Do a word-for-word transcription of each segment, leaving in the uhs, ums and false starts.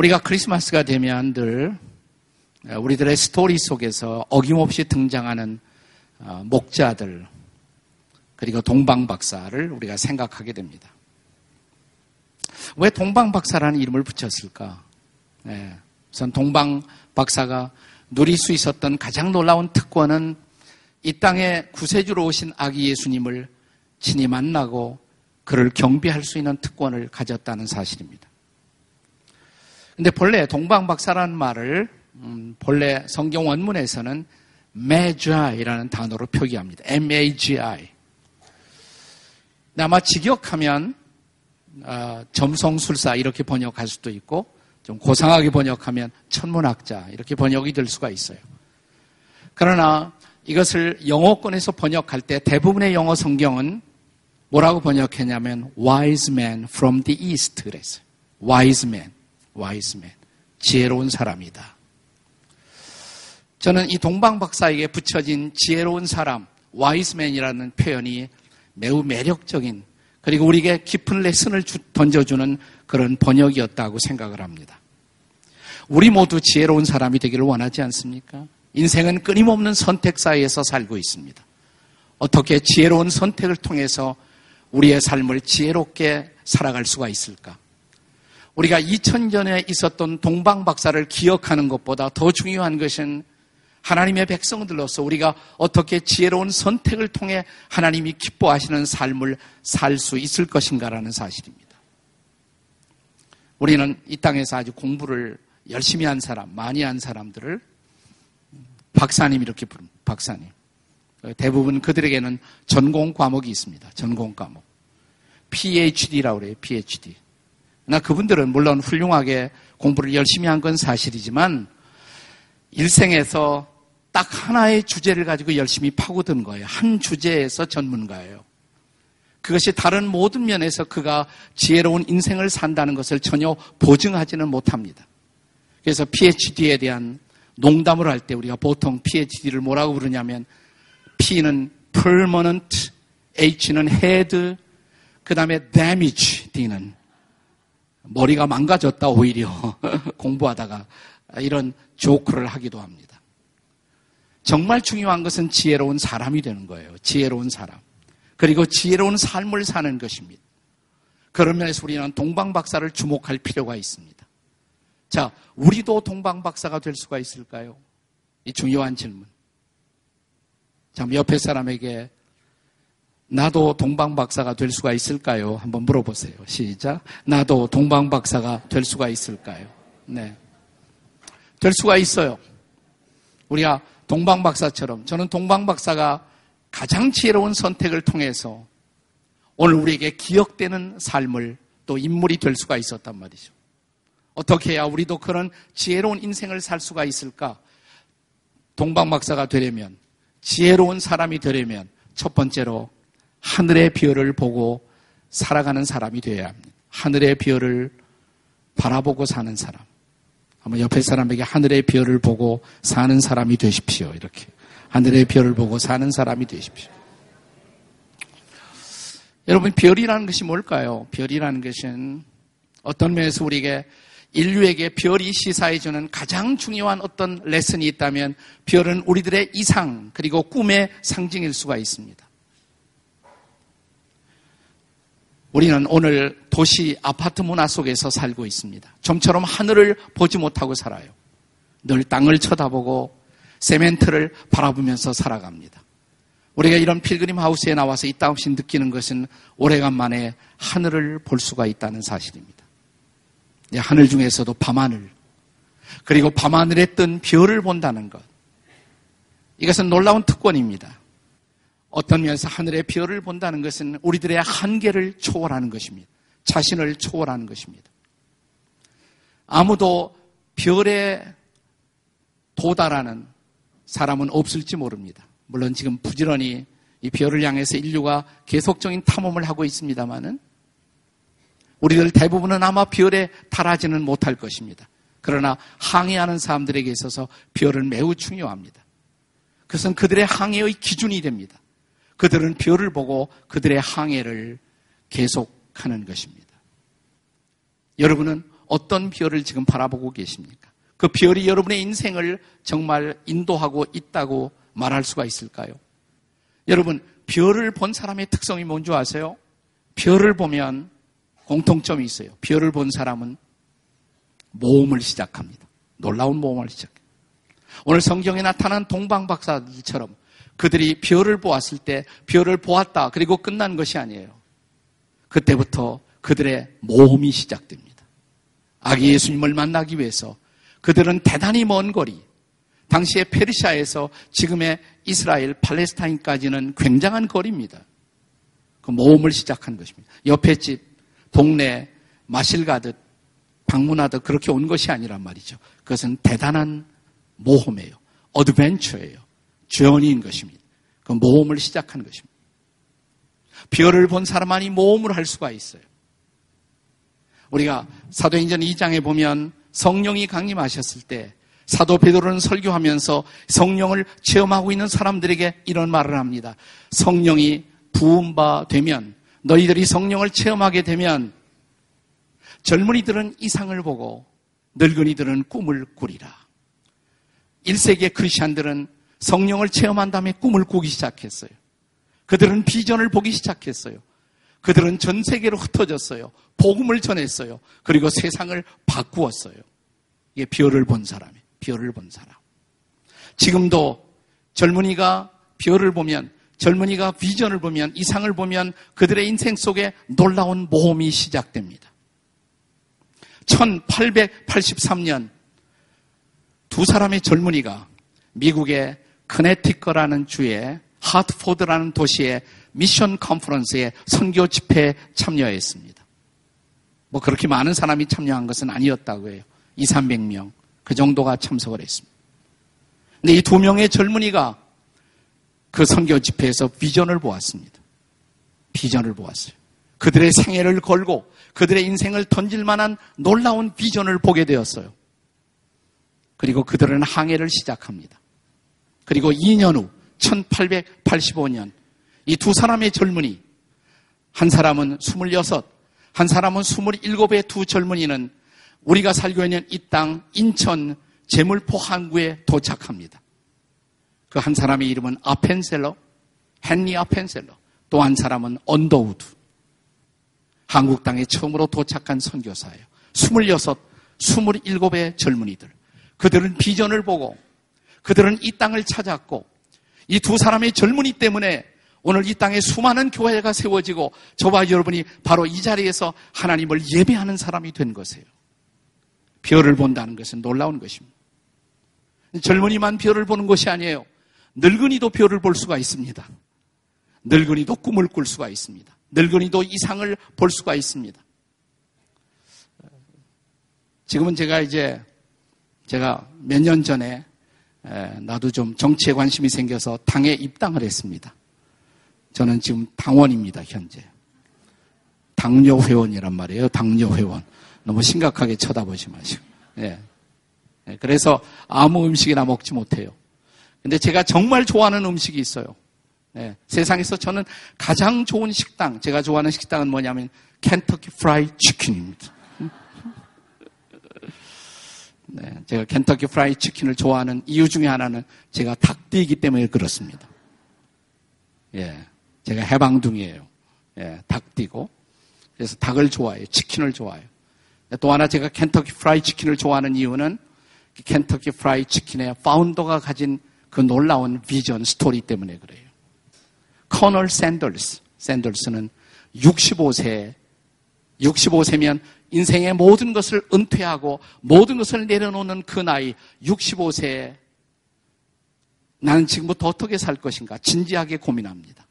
우리가 크리스마스가 되면 늘 우리들의 스토리 속에서 어김없이 등장하는 목자들 그리고 동방박사를 우리가 생각하게 됩니다. 왜 동방박사라는 이름을 붙였을까? 예, 우선 동방박사가 누릴 수 있었던 가장 놀라운 특권은 이 땅에 구세주로 오신 아기 예수님을 친히 만나고 그를 경배할 수 있는 특권을 가졌다는 사실입니다. 근데 본래 동방박사라는 말을 음, 본래 성경 원문에서는 매지이라는 단어로 표기합니다. 엠 에이 지 아이. 아마 직역하면 어, 점성술사 이렇게 번역할 수도 있고 좀 고상하게 번역하면 천문학자 이렇게 번역이 될 수가 있어요. 그러나 이것을 영어권에서 번역할 때 대부분의 영어 성경은 뭐라고 번역했냐면 wise man from the east 그랬어요. wise man, wise man, 지혜로운 사람이다. 저는 이 동방박사에게 붙여진 지혜로운 사람, wise man이라는 표현이 매우 매력적인 그리고 우리에게 깊은 레슨을 던져주는 그런 번역이었다고 생각을 합니다. 우리 모두 지혜로운 사람이 되기를 원하지 않습니까? 인생은 끊임없는 선택 사이에서 살고 있습니다. 어떻게 지혜로운 선택을 통해서 우리의 삶을 지혜롭게 살아갈 수가 있을까? 우리가 이천 년에 있었던 동방박사를 기억하는 것보다 더 중요한 것은 하나님의 백성들로서 우리가 어떻게 지혜로운 선택을 통해 하나님이 기뻐하시는 삶을 살 수 있을 것인가라는 사실입니다. 우리는 이 땅에서 아주 공부를 열심히 한 사람, 많이 한 사람들을 박사님 이렇게 부릅니다. 박사님. 대부분 그들에게는 전공 과목이 있습니다. 전공 과목. 피에이치디라고 그래요. 피에이치디. 그러나 그분들은 물론 훌륭하게 공부를 열심히 한 건 사실이지만 일생에서 딱 하나의 주제를 가지고 열심히 파고든 거예요. 한 주제에서 전문가예요. 그것이 다른 모든 면에서 그가 지혜로운 인생을 산다는 것을 전혀 보증하지는 못합니다. 그래서 피에이치디에 대한 농담을 할 때 우리가 보통 피에이치디를 뭐라고 부르냐면 P는 permanent, H는 head, 그 다음에 damage, D는 머리가 망가졌다 오히려 공부하다가 이런 조크를 하기도 합니다. 정말 중요한 것은 지혜로운 사람이 되는 거예요. 지혜로운 사람. 그리고 지혜로운 삶을 사는 것입니다. 그런 면에서 우리는 동방박사를 주목할 필요가 있습니다. 자, 우리도 동방박사가 될 수가 있을까요? 이 중요한 질문. 참 옆에 사람에게 나도 동방박사가 될 수가 있을까요? 한번 물어보세요. 시작. 나도 동방박사가 될 수가 있을까요? 네. 될 수가 있어요. 우리가 동방박사처럼 저는 동방박사가 가장 지혜로운 선택을 통해서 오늘 우리에게 기억되는 삶을 또 인물이 될 수가 있었단 말이죠. 어떻게 해야 우리도 그런 지혜로운 인생을 살 수가 있을까? 동방박사가 되려면, 지혜로운 사람이 되려면 첫 번째로 하늘의 별을 보고 살아가는 사람이 되어야 합니다. 하늘의 별을 바라보고 사는 사람. 한번 옆에 사람에게 하늘의 별을 보고 사는 사람이 되십시오. 이렇게. 하늘의 별을 보고 사는 사람이 되십시오. 여러분, 별이라는 것이 뭘까요? 별이라는 것은 어떤 면에서 우리에게, 인류에게 별이 시사해주는 가장 중요한 어떤 레슨이 있다면 별은 우리들의 이상, 그리고 꿈의 상징일 수가 있습니다. 우리는 오늘 도시 아파트 문화 속에서 살고 있습니다. 좀처럼 하늘을 보지 못하고 살아요. 늘 땅을 쳐다보고 세멘트를 바라보면서 살아갑니다. 우리가 이런 필그림 하우스에 나와서 이 땅 없이 느끼는 것은 오래간만에 하늘을 볼 수가 있다는 사실입니다. 하늘 중에서도 밤하늘, 그리고 밤하늘에 뜬 별을 본다는 것. 이것은 놀라운 특권입니다. 어떤 면에서 하늘의 별을 본다는 것은 우리들의 한계를 초월하는 것입니다. 자신을 초월하는 것입니다. 아무도 별에 도달하는 사람은 없을지 모릅니다. 물론 지금 부지런히 이 별을 향해서 인류가 계속적인 탐험을 하고 있습니다만은 우리들 대부분은 아마 별에 달하지는 못할 것입니다. 그러나 항해하는 사람들에게 있어서 별은 매우 중요합니다. 그것은 그들의 항해의 기준이 됩니다. 그들은 별을 보고 그들의 항해를 계속하는 것입니다. 여러분은 어떤 별을 지금 바라보고 계십니까? 그 별이 여러분의 인생을 정말 인도하고 있다고 말할 수가 있을까요? 여러분, 별을 본 사람의 특성이 뭔지 아세요? 별을 보면 공통점이 있어요. 별을 본 사람은 모험을 시작합니다. 놀라운 모험을 시작해요. 오늘 성경에 나타난 동방박사들처럼 그들이 별을 보았을 때 별을 보았다 그리고 끝난 것이 아니에요. 그때부터 그들의 모험이 시작됩니다. 아기 예수님을 만나기 위해서 그들은 대단히 먼 거리, 당시의 페르시아에서 지금의 이스라엘, 팔레스타인까지는 굉장한 거리입니다. 그 모험을 시작한 것입니다. 옆에 집, 동네, 마실 가듯 방문하듯 그렇게 온 것이 아니란 말이죠. 그것은 대단한 모험이에요. 어드벤처예요. 주연인 것입니다. 그 모험을 시작한 것입니다. 별을 본 사람만이 모험을 할 수가 있어요. 우리가 사도행전 이 장에 보면 성령이 강림하셨을 때 사도 베드로는 설교하면서 성령을 체험하고 있는 사람들에게 이런 말을 합니다. 성령이 부은 바 되면, 너희들이 성령을 체험하게 되면 젊은이들은 이상을 보고 늙은이들은 꿈을 꾸리라. 일 세기의 크리스천들은 성령을 체험한 다음에 꿈을 꾸기 시작했어요. 그들은 비전을 보기 시작했어요. 그들은 전 세계로 흩어졌어요. 복음을 전했어요. 그리고 세상을 바꾸었어요. 이게 별을 본 사람이에요. 별을 본 사람. 지금도 젊은이가 별을 보면, 젊은이가 비전을 보면, 이상을 보면 그들의 인생 속에 놀라운 모험이 시작됩니다. 천팔백팔십삼 년 두 사람의 젊은이가 미국의 커네티컷이라는 주에 하트포드라는 도시의 미션 컨퍼런스에 선교 집회에 참여했습니다. 뭐 그렇게 많은 사람이 참여한 것은 아니었다고 해요. 이삼백 명 그 정도가 참석을 했습니다. 근데 이 두 명의 젊은이가 그 선교 집회에서 비전을 보았습니다. 비전을 보았어요. 그들의 생애를 걸고 그들의 인생을 던질 만한 놀라운 비전을 보게 되었어요. 그리고 그들은 항해를 시작합니다. 그리고 이 년 후 천팔백팔십오 년 이 두 사람의 젊은이, 한 사람은 스물여섯, 한 사람은 스물일곱의 두 젊은이는 우리가 살고 있는 이 땅 인천 재물포 항구에 도착합니다. 그 한 사람의 이름은 아펜셀러, 헨리 아펜셀러, 또 한 사람은 언더우드. 한국 땅에 처음으로 도착한 선교사예요. 스물여섯, 스물일곱의 젊은이들. 그들은 비전을 보고 그들은 이 땅을 찾았고, 이 두 사람의 젊은이 때문에 오늘 이 땅에 수많은 교회가 세워지고 저와 여러분이 바로 이 자리에서 하나님을 예배하는 사람이 된 것이에요. 별을 본다는 것은 놀라운 것입니다. 젊은이만 별을 보는 것이 아니에요. 늙은이도 별을 볼 수가 있습니다. 늙은이도 꿈을 꿀 수가 있습니다. 늙은이도 이상을 볼 수가 있습니다. 지금은 제가 이제 제가 몇 년 전에 나도 좀 정치에 관심이 생겨서 당에 입당을 했습니다. 저는 지금 당원입니다, 현재. 당뇨 회원이란 말이에요. 당뇨 회원. 너무 심각하게 쳐다보지 마시고. 예. 그래서 아무 음식이나 먹지 못해요. 근데 제가 정말 좋아하는 음식이 있어요. 예. 세상에서 저는 가장 좋은 식당, 제가 좋아하는 식당은 뭐냐면 켄터키 프라이 치킨입니다. 네, 제가 켄터키 프라이 치킨을 좋아하는 이유 중에 하나는 제가 닭띠이기 때문에 그렇습니다. 예, 제가 해방둥이에요. 예, 닭띠고. 그래서 닭을 좋아해요. 치킨을 좋아해요. 또 하나 제가 켄터키 프라이 치킨을 좋아하는 이유는 켄터키 프라이 치킨의 파운더가 가진 그 놀라운 비전 스토리 때문에 그래요. 커널 샌더스, 샌더스는 육십오 세, 육십오 세면 인생의 모든 것을 은퇴하고 모든 것을 내려놓는 그 나이, 육십오 세에 나는 지금부터 어떻게 살 것인가 진지하게 고민합니다.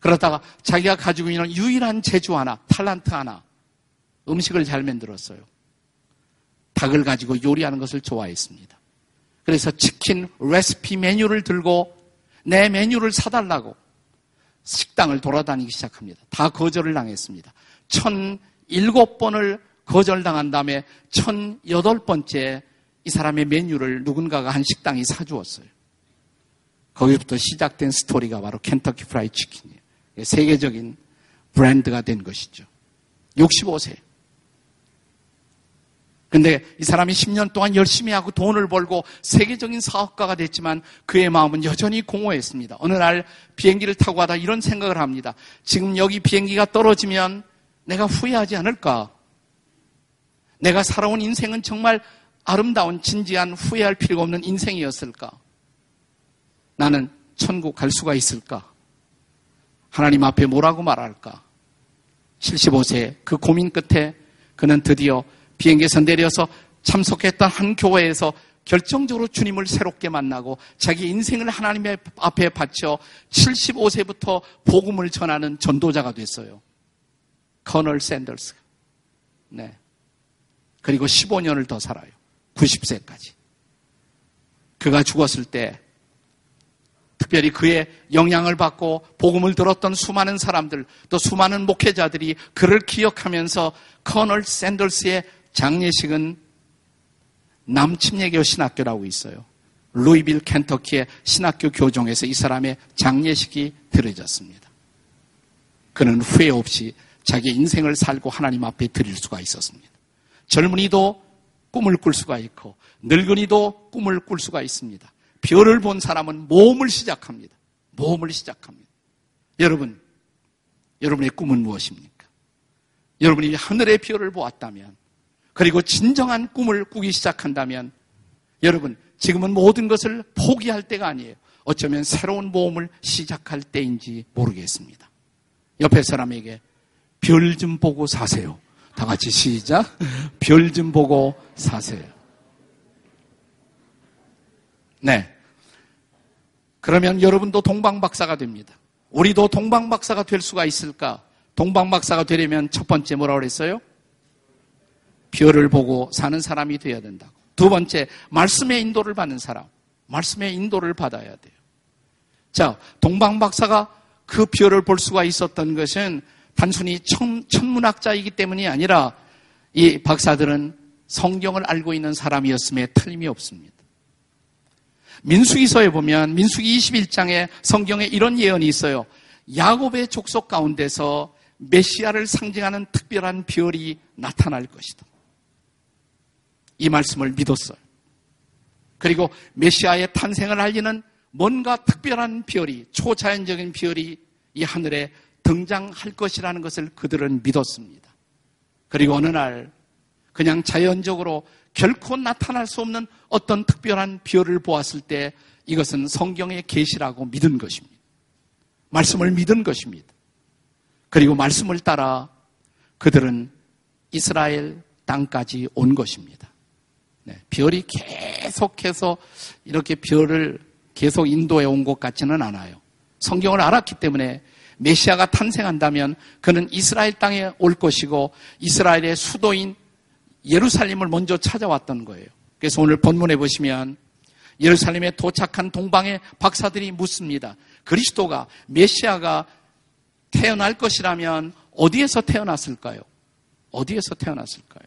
그러다가 자기가 가지고 있는 유일한 재주 하나, 탤런트 하나, 음식을 잘 만들었어요. 닭을 가지고 요리하는 것을 좋아했습니다. 그래서 치킨 레시피 메뉴를 들고 내 메뉴를 사달라고 식당을 돌아다니기 시작합니다. 다 거절을 당했습니다. 천칠 번을 거절당한 다음에 천팔 번째 이 사람의 메뉴를 누군가가 한 식당이 사주었어요. 거기부터 시작된 스토리가 바로 켄터키 프라이 치킨이에요. 세계적인 브랜드가 된 것이죠. 육십오 세. 근데 이 사람이 십 년 동안 열심히 하고 돈을 벌고 세계적인 사업가가 됐지만 그의 마음은 여전히 공허했습니다. 어느 날 비행기를 타고 가다 이런 생각을 합니다. 지금 여기 비행기가 떨어지면 내가 후회하지 않을까? 내가 살아온 인생은 정말 아름다운 진지한 후회할 필요가 없는 인생이었을까? 나는 천국 갈 수가 있을까? 하나님 앞에 뭐라고 말할까? 칠십오 세 그 고민 끝에 그는 드디어 비행기에서 내려서 참석했던 한 교회에서 결정적으로 주님을 새롭게 만나고 자기 인생을 하나님 앞에 바쳐 칠십오 세부터 복음을 전하는 전도자가 됐어요. 커널 샌더스. 네. 그리고 십오 년을 더 살아요. 구십 세까지. 그가 죽었을 때 특별히 그의 영향을 받고 복음을 들었던 수많은 사람들 또 수많은 목회자들이 그를 기억하면서 커널 샌더스의 장례식은 남침례교 신학교라고 있어요. 루이빌 켄터키의 신학교 교정에서 이 사람의 장례식이 드려졌습니다. 그는 후회 없이 자기 인생을 살고 하나님 앞에 드릴 수가 있었습니다. 젊은이도 꿈을 꿀 수가 있고 늙은이도 꿈을 꿀 수가 있습니다. 별을 본 사람은 모험을 시작합니다. 모험을 시작합니다. 여러분, 여러분의 꿈은 무엇입니까? 여러분이 하늘의 별을 보았다면 그리고 진정한 꿈을 꾸기 시작한다면 여러분, 지금은 모든 것을 포기할 때가 아니에요. 어쩌면 새로운 모험을 시작할 때인지 모르겠습니다. 옆에 사람에게 별 좀 보고 사세요. 다 같이 시작. 별 좀 보고 사세요. 네. 그러면 여러분도 동방박사가 됩니다. 우리도 동방박사가 될 수가 있을까? 동방박사가 되려면 첫 번째 뭐라고 그랬어요? 별을 보고 사는 사람이 되어야 된다고. 두 번째, 말씀의 인도를 받는 사람. 말씀의 인도를 받아야 돼요. 자, 동방박사가 그 별을 볼 수가 있었던 것은 단순히 천, 천문학자이기 때문이 아니라 이 박사들은 성경을 알고 있는 사람이었음에 틀림이 없습니다. 민수기서에 보면 민수기 이십일 장에 성경에 이런 예언이 있어요. 야곱의 족속 가운데서 메시아를 상징하는 특별한 별이 나타날 것이다. 이 말씀을 믿었어요. 그리고 메시아의 탄생을 알리는 뭔가 특별한 별이, 초자연적인 별이 이 하늘에 등장할 것이라는 것을 그들은 믿었습니다. 그리고 어느 날 그냥 자연적으로 결코 나타날 수 없는 어떤 특별한 별을 보았을 때 이것은 성경의 계시라고 믿은 것입니다. 말씀을 믿은 것입니다. 그리고 말씀을 따라 그들은 이스라엘 땅까지 온 것입니다. 네, 별이 계속해서 이렇게 별을 계속 인도해 온 것 같지는 않아요. 성경을 알았기 때문에 메시아가 탄생한다면 그는 이스라엘 땅에 올 것이고 이스라엘의 수도인 예루살렘을 먼저 찾아왔던 거예요. 그래서 오늘 본문에 보시면 예루살렘에 도착한 동방의 박사들이 묻습니다. 그리스도가, 메시아가 태어날 것이라면 어디에서 태어났을까요? 어디에서 태어났을까요?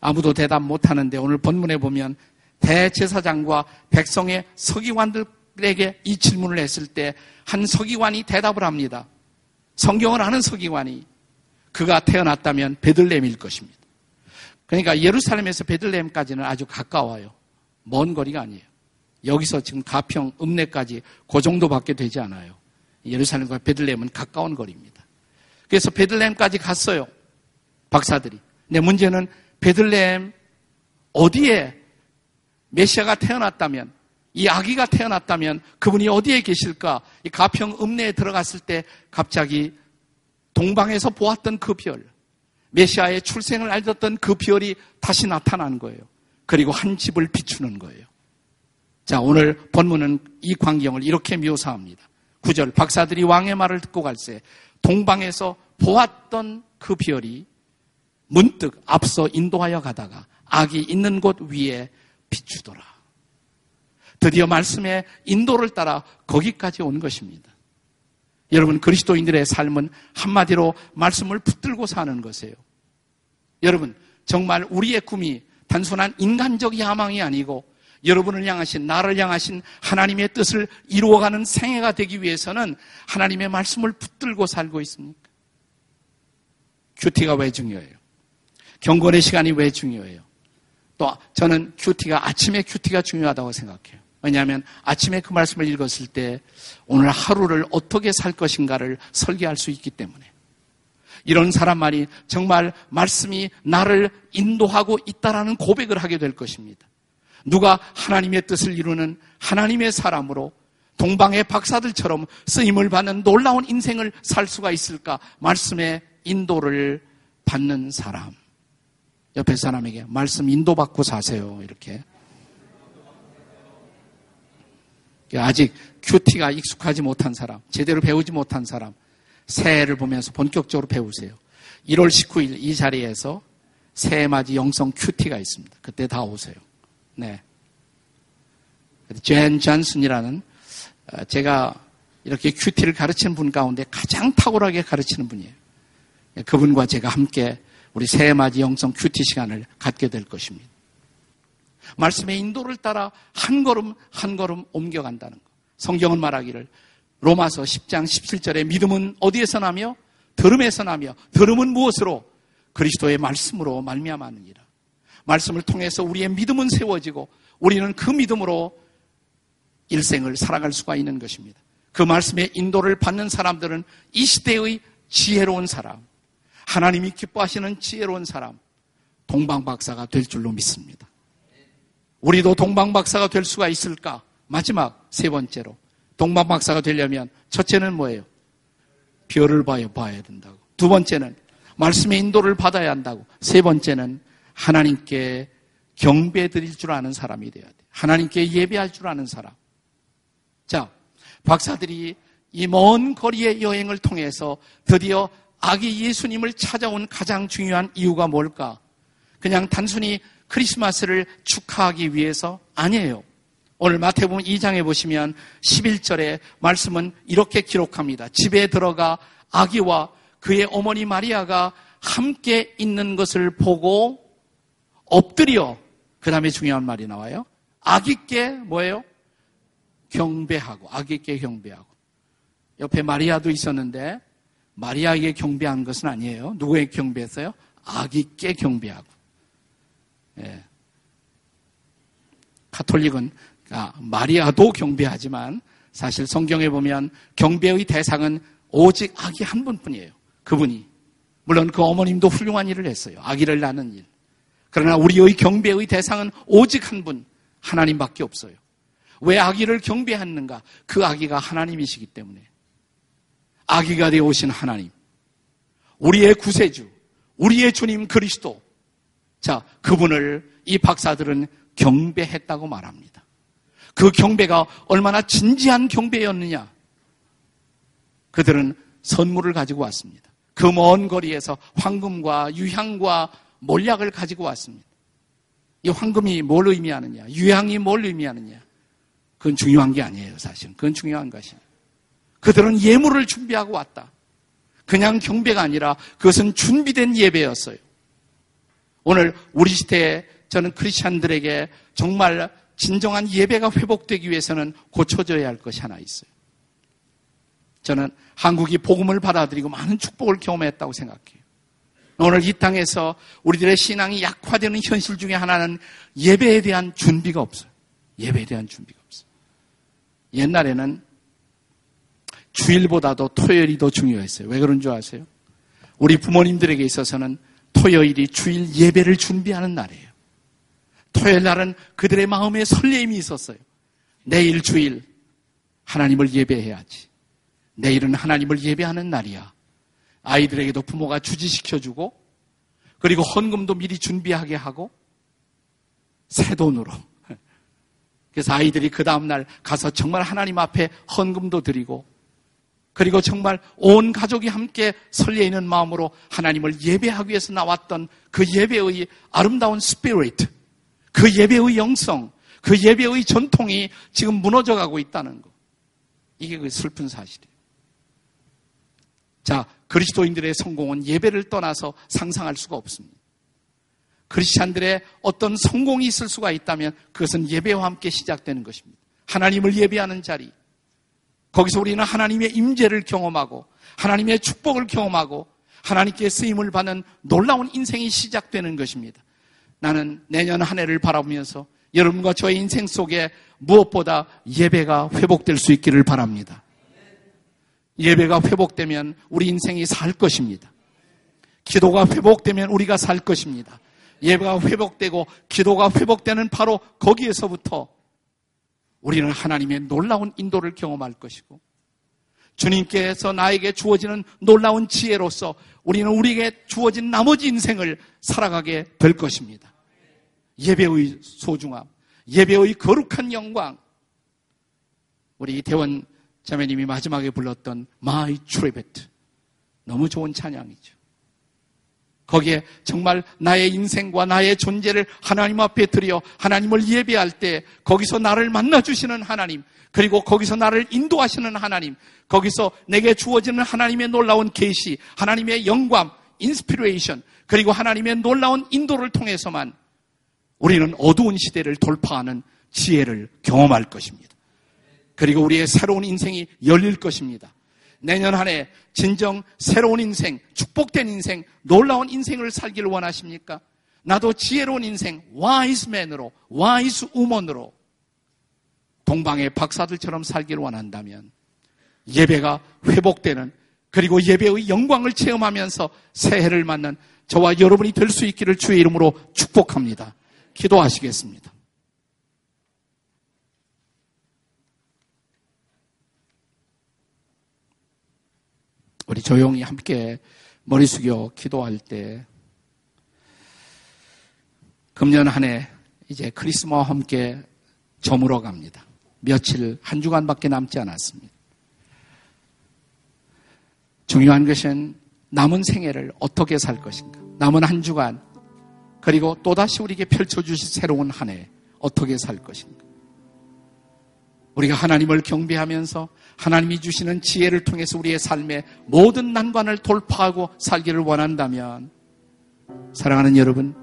아무도 대답 못하는데 오늘 본문에 보면 대제사장과 백성의 서기관들에게 이 질문을 했을 때 한 서기관이 대답을 합니다. 성경을 아는 서기관이 그가 태어났다면 베들레헴일 것입니다. 그러니까 예루살렘에서 베들레헴까지는 아주 가까워요. 먼 거리가 아니에요. 여기서 지금 가평, 읍내까지 그 정도밖에 되지 않아요. 예루살렘과 베들레헴은 가까운 거리입니다. 그래서 베들레헴까지 갔어요. 박사들이. 근데 문제는 베들레헴 어디에 메시아가 태어났다면, 이 아기가 태어났다면 그분이 어디에 계실까? 이 가평 읍내에 들어갔을 때 갑자기 동방에서 보았던 그 별, 메시아의 출생을 알렸던 그 별이 다시 나타난 거예요. 그리고 한 집을 비추는 거예요. 자, 오늘 본문은 이 광경을 이렇게 묘사합니다. 구 절, 박사들이 왕의 말을 듣고 갈새 동방에서 보았던 그 별이 문득 앞서 인도하여 가다가 아기 있는 곳 위에 비추더라. 드디어 말씀의 인도를 따라 거기까지 온 것입니다. 여러분, 그리스도인들의 삶은 한마디로 말씀을 붙들고 사는 것이에요. 여러분, 정말 우리의 꿈이 단순한 인간적 야망이 아니고 여러분을 향하신, 나를 향하신 하나님의 뜻을 이루어가는 생애가 되기 위해서는 하나님의 말씀을 붙들고 살고 있습니까? 큐티가 왜 중요해요? 경건의 시간이 왜 중요해요? 또 저는 큐티가 아침에 큐티가 중요하다고 생각해요. 왜냐하면 아침에 그 말씀을 읽었을 때 오늘 하루를 어떻게 살 것인가를 설계할 수 있기 때문에 이런 사람만이 정말 말씀이 나를 인도하고 있다라는 고백을 하게 될 것입니다. 누가 하나님의 뜻을 이루는 하나님의 사람으로 동방의 박사들처럼 쓰임을 받는 놀라운 인생을 살 수가 있을까? 말씀의 인도를 받는 사람. 옆에 사람에게 말씀 인도받고 사세요. 이렇게. 아직 큐티가 익숙하지 못한 사람, 제대로 배우지 못한 사람, 새해를 보면서 본격적으로 배우세요. 일월 십구일 이 자리에서 새해맞이 영성 큐티가 있습니다. 그때 다 오세요. 네. 젠 존슨이라는 제가 이렇게 큐티를 가르치는 분 가운데 가장 탁월하게 가르치는 분이에요. 그분과 제가 함께 우리 새해맞이 영성 큐티 시간을 갖게 될 것입니다. 말씀의 인도를 따라 한 걸음 한 걸음 옮겨간다는 것. 성경은 말하기를 로마서 십장 십칠절에 믿음은 어디에서 나며 들음에서 나며 들음은 무엇으로? 그리스도의 말씀으로 말미암아느니라. 말씀을 통해서 우리의 믿음은 세워지고 우리는 그 믿음으로 일생을 살아갈 수가 있는 것입니다. 그 말씀의 인도를 받는 사람들은 이 시대의 지혜로운 사람, 하나님이 기뻐하시는 지혜로운 사람, 동방박사가 될 줄로 믿습니다. 우리도 동방박사가 될 수가 있을까? 마지막 세 번째로 동방박사가 되려면 첫째는 뭐예요? 별을 봐야, 봐야 된다고. 두 번째는 말씀의 인도를 받아야 한다고. 세 번째는 하나님께 경배 드릴 줄 아는 사람이 돼야 돼. 하나님께 예배할 줄 아는 사람. 자, 박사들이 이 먼 거리의 여행을 통해서 드디어 아기 예수님을 찾아온 가장 중요한 이유가 뭘까? 그냥 단순히 크리스마스를 축하하기 위해서 아니에요. 오늘 마태복음 이장에 보시면 십일절에 말씀은 이렇게 기록합니다. 집에 들어가 아기와 그의 어머니 마리아가 함께 있는 것을 보고 엎드려, 그 다음에 중요한 말이 나와요. 아기께 뭐예요? 경배하고, 아기께 경배하고. 옆에 마리아도 있었는데 마리아에게 경배한 것은 아니에요. 누구에게 경배했어요? 아기께 경배하고. 예. 카톨릭은 아, 마리아도 경배하지만 사실 성경에 보면 경배의 대상은 오직 아기 한 분뿐이에요. 그분이. 물론 그 어머님도 훌륭한 일을 했어요. 아기를 낳는 일. 그러나 우리의 경배의 대상은 오직 한 분, 하나님밖에 없어요. 왜 아기를 경배하는가? 그 아기가 하나님이시기 때문에. 아기가 되어오신 하나님, 우리의 구세주, 우리의 주님 그리스도. 자, 그분을 이 박사들은 경배했다고 말합니다. 그 경배가 얼마나 진지한 경배였느냐. 그들은 선물을 가지고 왔습니다. 그 먼 거리에서 황금과 유향과 몰약을 가지고 왔습니다. 이 황금이 뭘 의미하느냐, 유향이 뭘 의미하느냐, 그건 중요한 게 아니에요. 사실은 그건 중요한 것이에요. 그들은 예물을 준비하고 왔다. 그냥 경배가 아니라 그것은 준비된 예배였어요. 오늘 우리 시대에 저는 크리스찬들에게 정말 진정한 예배가 회복되기 위해서는 고쳐져야 할 것이 하나 있어요. 저는 한국이 복음을 받아들이고 많은 축복을 경험했다고 생각해요. 오늘 이 땅에서 우리들의 신앙이 약화되는 현실 중에 하나는 예배에 대한 준비가 없어요. 예배에 대한 준비가 없어요. 옛날에는 주일보다도 토요일이 더 중요했어요. 왜 그런 줄 아세요? 우리 부모님들에게 있어서는 토요일이 주일 예배를 준비하는 날이에요. 토요일 날은 그들의 마음에 설렘이 있었어요. 내일 주일 하나님을 예배해야지. 내일은 하나님을 예배하는 날이야. 아이들에게도 부모가 주지시켜주고 그리고 헌금도 미리 준비하게 하고 새 돈으로. 그래서 아이들이 그 다음날 가서 정말 하나님 앞에 헌금도 드리고 그리고 정말 온 가족이 함께 설레이는 마음으로 하나님을 예배하기 위해서 나왔던 그 예배의 아름다운 스피릿, 그 예배의 영성, 그 예배의 전통이 지금 무너져가고 있다는 거. 이게 그 슬픈 사실이에요. 자, 그리스도인들의 성공은 예배를 떠나서 상상할 수가 없습니다. 크리스찬들의 어떤 성공이 있을 수가 있다면 그것은 예배와 함께 시작되는 것입니다. 하나님을 예배하는 자리. 거기서 우리는 하나님의 임재를 경험하고 하나님의 축복을 경험하고 하나님께 쓰임을 받는 놀라운 인생이 시작되는 것입니다. 나는 내년 한 해를 바라보면서 여러분과 저의 인생 속에 무엇보다 예배가 회복될 수 있기를 바랍니다. 예배가 회복되면 우리 인생이 살 것입니다. 기도가 회복되면 우리가 살 것입니다. 예배가 회복되고 기도가 회복되는 바로 거기에서부터 우리는 하나님의 놀라운 인도를 경험할 것이고, 주님께서 나에게 주어지는 놀라운 지혜로서 우리는 우리에게 주어진 나머지 인생을 살아가게 될 것입니다. 예배의 소중함, 예배의 거룩한 영광, 우리 대원 자매님이 마지막에 불렀던 My Tribute, 너무 좋은 찬양이죠. 거기에 정말 나의 인생과 나의 존재를 하나님 앞에 드려 하나님을 예배할 때 거기서 나를 만나주시는 하나님, 그리고 거기서 나를 인도하시는 하나님, 거기서 내게 주어지는 하나님의 놀라운 계시, 하나님의 영감, 인스피레이션, 그리고 하나님의 놀라운 인도를 통해서만 우리는 어두운 시대를 돌파하는 지혜를 경험할 것입니다. 그리고 우리의 새로운 인생이 열릴 것입니다. 내년 한 해 진정 새로운 인생, 축복된 인생, 놀라운 인생을 살기를 원하십니까? 나도 지혜로운 인생, 와이스맨으로, 와이스우먼으로 동방의 박사들처럼 살기를 원한다면 예배가 회복되는, 그리고 예배의 영광을 체험하면서 새해를 맞는 저와 여러분이 될 수 있기를 주의 이름으로 축복합니다. 기도하시겠습니다. 우리 조용히 함께 머리 숙여 기도할 때, 금년 한 해 이제 크리스마와 함께 저물어 갑니다. 며칠, 한 주간밖에 남지 않았습니다. 중요한 것은 남은 생애를 어떻게 살 것인가, 남은 한 주간, 그리고 또다시 우리에게 펼쳐주실 새로운 한 해 어떻게 살 것인가. 우리가 하나님을 경배하면서 하나님이 주시는 지혜를 통해서 우리의 삶의 모든 난관을 돌파하고 살기를 원한다면, 사랑하는 여러분,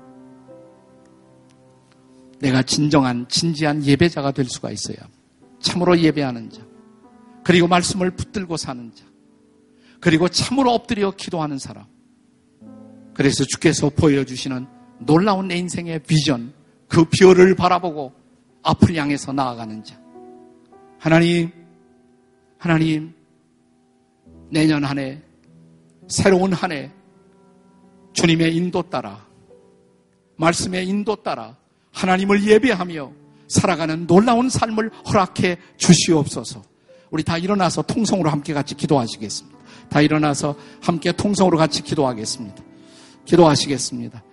내가 진정한 진지한 예배자가 될 수가 있어야 합니다. 참으로 예배하는 자, 그리고 말씀을 붙들고 사는 자, 그리고 참으로 엎드려 기도하는 사람. 그래서 주께서 보여주시는 놀라운 내 인생의 비전, 그 비어를 바라보고 앞을 향해서 나아가는 자. 하나님, 하나님, 내년 한 해, 새로운 한 해, 주님의 인도 따라, 말씀의 인도 따라 하나님을 예배하며 살아가는 놀라운 삶을 허락해 주시옵소서. 우리 다 일어나서 통성으로 함께 같이 기도하시겠습니다. 다 일어나서 함께 통성으로 같이 기도하겠습니다. 기도하시겠습니다.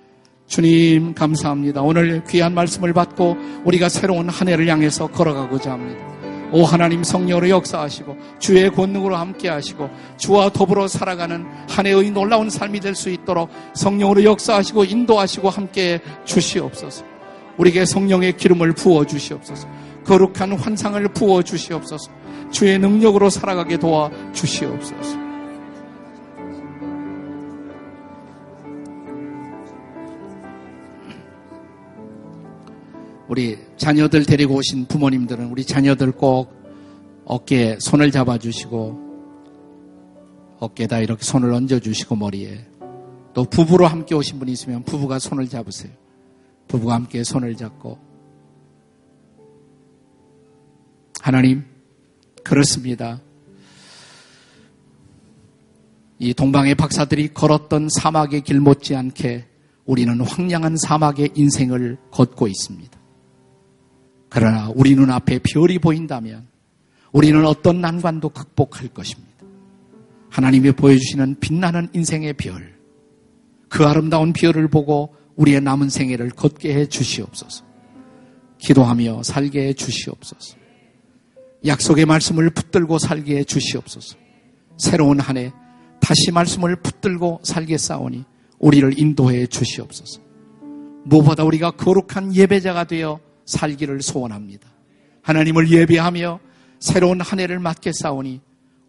주님, 감사합니다. 오늘 귀한 말씀을 받고 우리가 새로운 한 해를 향해서 걸어가고자 합니다. 오 하나님, 성령으로 역사하시고 주의 권능으로 함께하시고 주와 더불어 살아가는 한 해의 놀라운 삶이 될 수 있도록 성령으로 역사하시고 인도하시고 함께 주시옵소서. 우리에게 성령의 기름을 부어주시옵소서. 거룩한 환상을 부어주시옵소서. 주의 능력으로 살아가게 도와주시옵소서. 우리 자녀들 데리고 오신 부모님들은 우리 자녀들 꼭 어깨에 손을 잡아주시고, 어깨에다 이렇게 손을 얹어주시고, 머리에. 또 부부로 함께 오신 분이 있으면 부부가 손을 잡으세요. 부부가 함께 손을 잡고, 하나님, 그렇습니다. 이 동방의 박사들이 걸었던 사막의 길 못지않게 우리는 황량한 사막의 인생을 걷고 있습니다. 그러나 우리 눈앞에 별이 보인다면 우리는 어떤 난관도 극복할 것입니다. 하나님이 보여주시는 빛나는 인생의 별, 그 아름다운 별을 보고 우리의 남은 생애를 걷게 해 주시옵소서. 기도하며 살게 해 주시옵소서. 약속의 말씀을 붙들고 살게 해 주시옵소서. 새로운 한 해 다시 말씀을 붙들고 살게 싸우니 우리를 인도해 주시옵소서. 무엇보다 우리가 거룩한 예배자가 되어 살기를 소원합니다. 하나님을 예배하며 새로운 한 해를 맞게 싸우니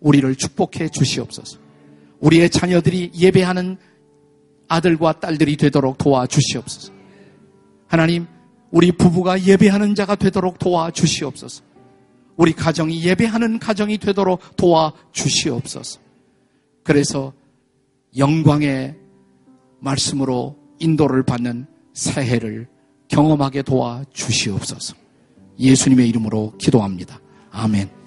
우리를 축복해 주시옵소서. 우리의 자녀들이 예배하는 아들과 딸들이 되도록 도와주시옵소서. 하나님, 우리 부부가 예배하는 자가 되도록 도와주시옵소서. 우리 가정이 예배하는 가정이 되도록 도와주시옵소서. 그래서 영광의 말씀으로 인도를 받는 새해를 경험하게 도와주시옵소서. 예수님의 이름으로 기도합니다. 아멘.